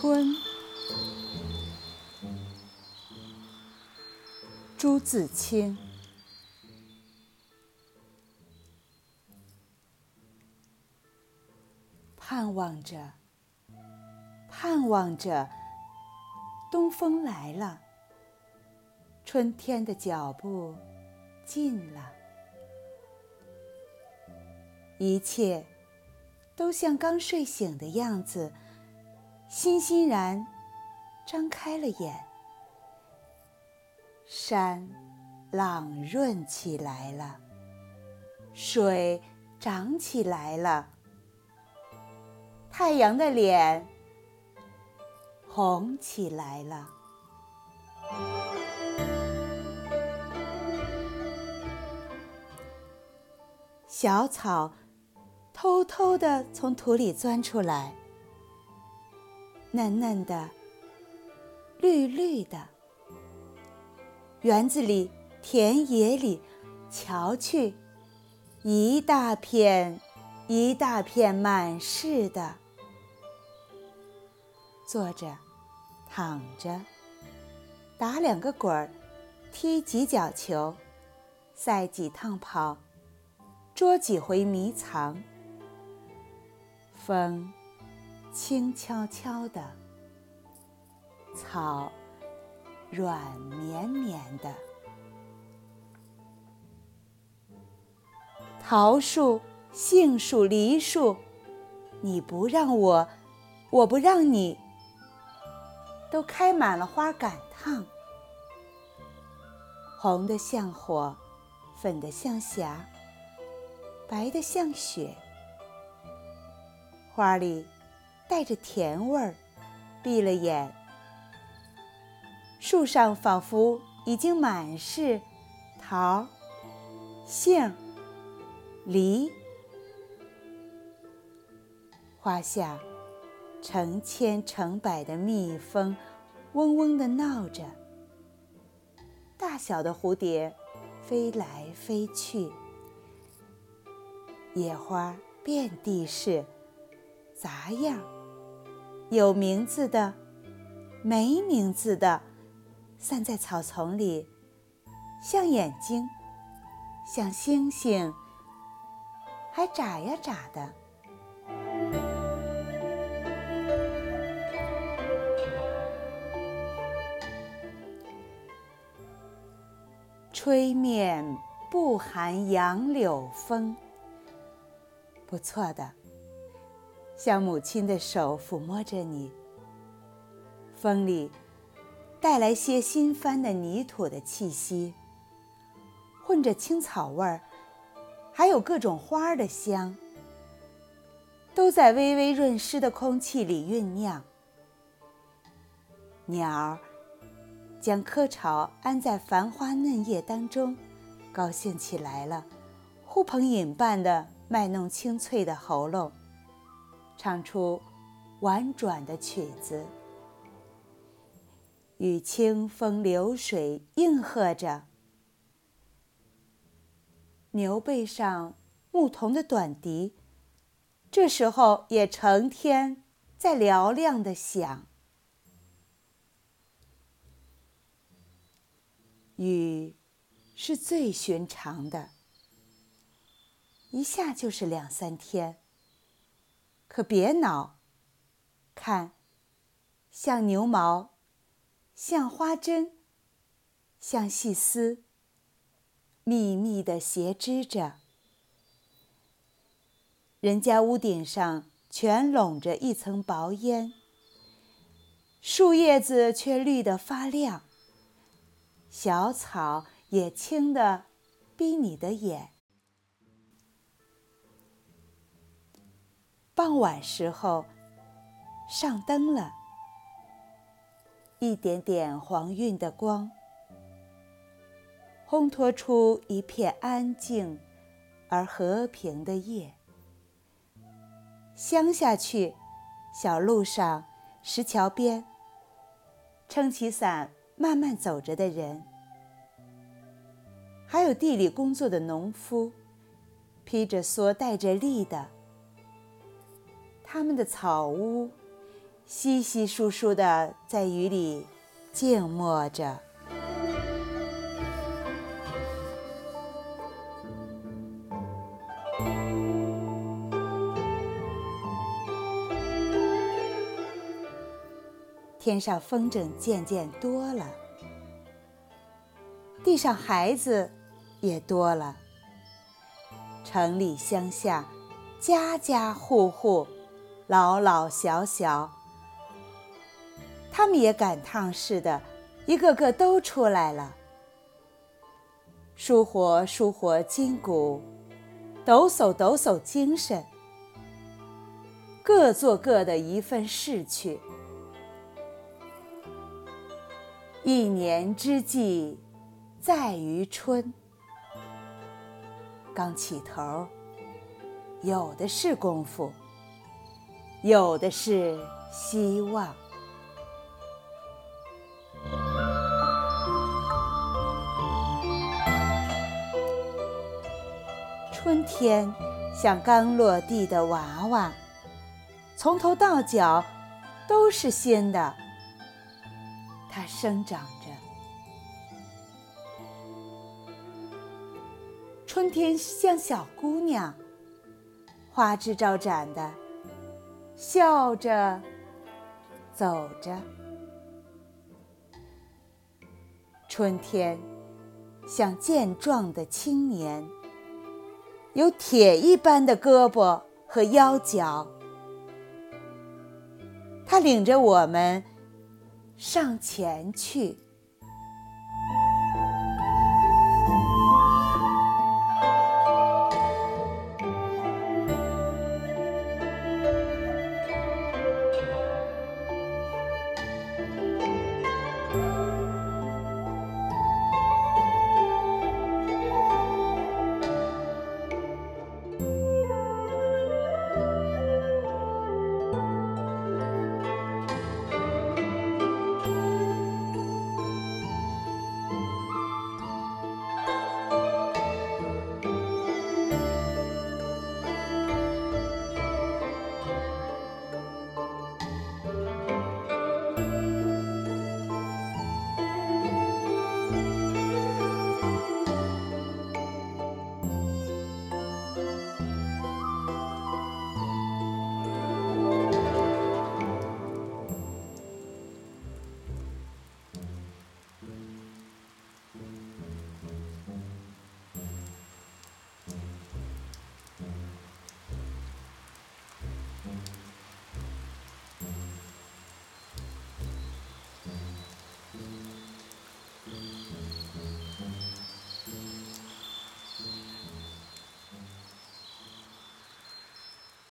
春，朱自清。盼望着，盼望着，东风来了，春天的脚步近了，一切都像刚睡醒的样子，欣欣然张开了眼，山朗润起来了，水涨起来了，太阳的脸红起来了。小草偷偷地从土里钻出来，嫩嫩的，绿绿的，园子里田野里，瞧去，一大片一大片满是的，坐着躺着，打两个滚儿，踢几脚球，赛几趟跑，捉几回迷藏。风轻悄悄的，草软绵绵的，桃树杏树梨树，你不让我，我不让你，都开满了花赶趟，红的像火，粉的像霞，白的像雪，花里带着甜味儿，闭了眼，树上仿佛已经满是桃、杏、梨。花下成千成百的蜜蜂嗡嗡地闹着，大小的蝴蝶飞来飞去，野花遍地是，杂样，有名字的，没名字的，散在草丛里，像眼睛，像星星，还眨呀眨的。吹面不寒杨柳风，不错的，像母亲的手抚摸着你，风里带来些新翻的泥土的气息，混着青草味儿，还有各种花的香，都在微微润湿的空气里酝酿。鸟儿将窠巢安在繁花嫩叶当中，高兴起来了，呼朋引伴地卖弄清脆的喉咙，唱出婉转的曲子，与清风流水应和着。牛背上牧童的短笛，这时候也成天在嘹亮地响。雨是最寻常的，一下就是两三天，可别恼，看，像牛毛，像花针，像细丝，密密地斜织着。人家屋顶上全笼着一层薄烟，树叶子却绿得发亮，小草也青得逼你的眼。傍晚时候，上灯了，一点点黄晕的光，烘托出一片安静而和平的夜。乡下去，小路上，石桥边，撑起伞慢慢走着的人，还有地里工作的农夫，披着蓑带着笠的，他们的草屋稀稀疏疏地在雨里静默着。天上风筝渐渐多了，地上孩子也多了，城里乡下，家家户户，老老小小，他们也赶趟似的，一个个都出来了，舒活舒活筋骨，抖擞抖擞精神，各做各的一份事去。一年之计在于春，刚起头，有的是功夫，有的是希望。春天像刚落地的娃娃，从头到脚都是新的，它生长着。春天像小姑娘，花枝招展的，笑着，走着。春天像健壮的青年，有铁一般的胳膊和腰脚，它领着我们上前去。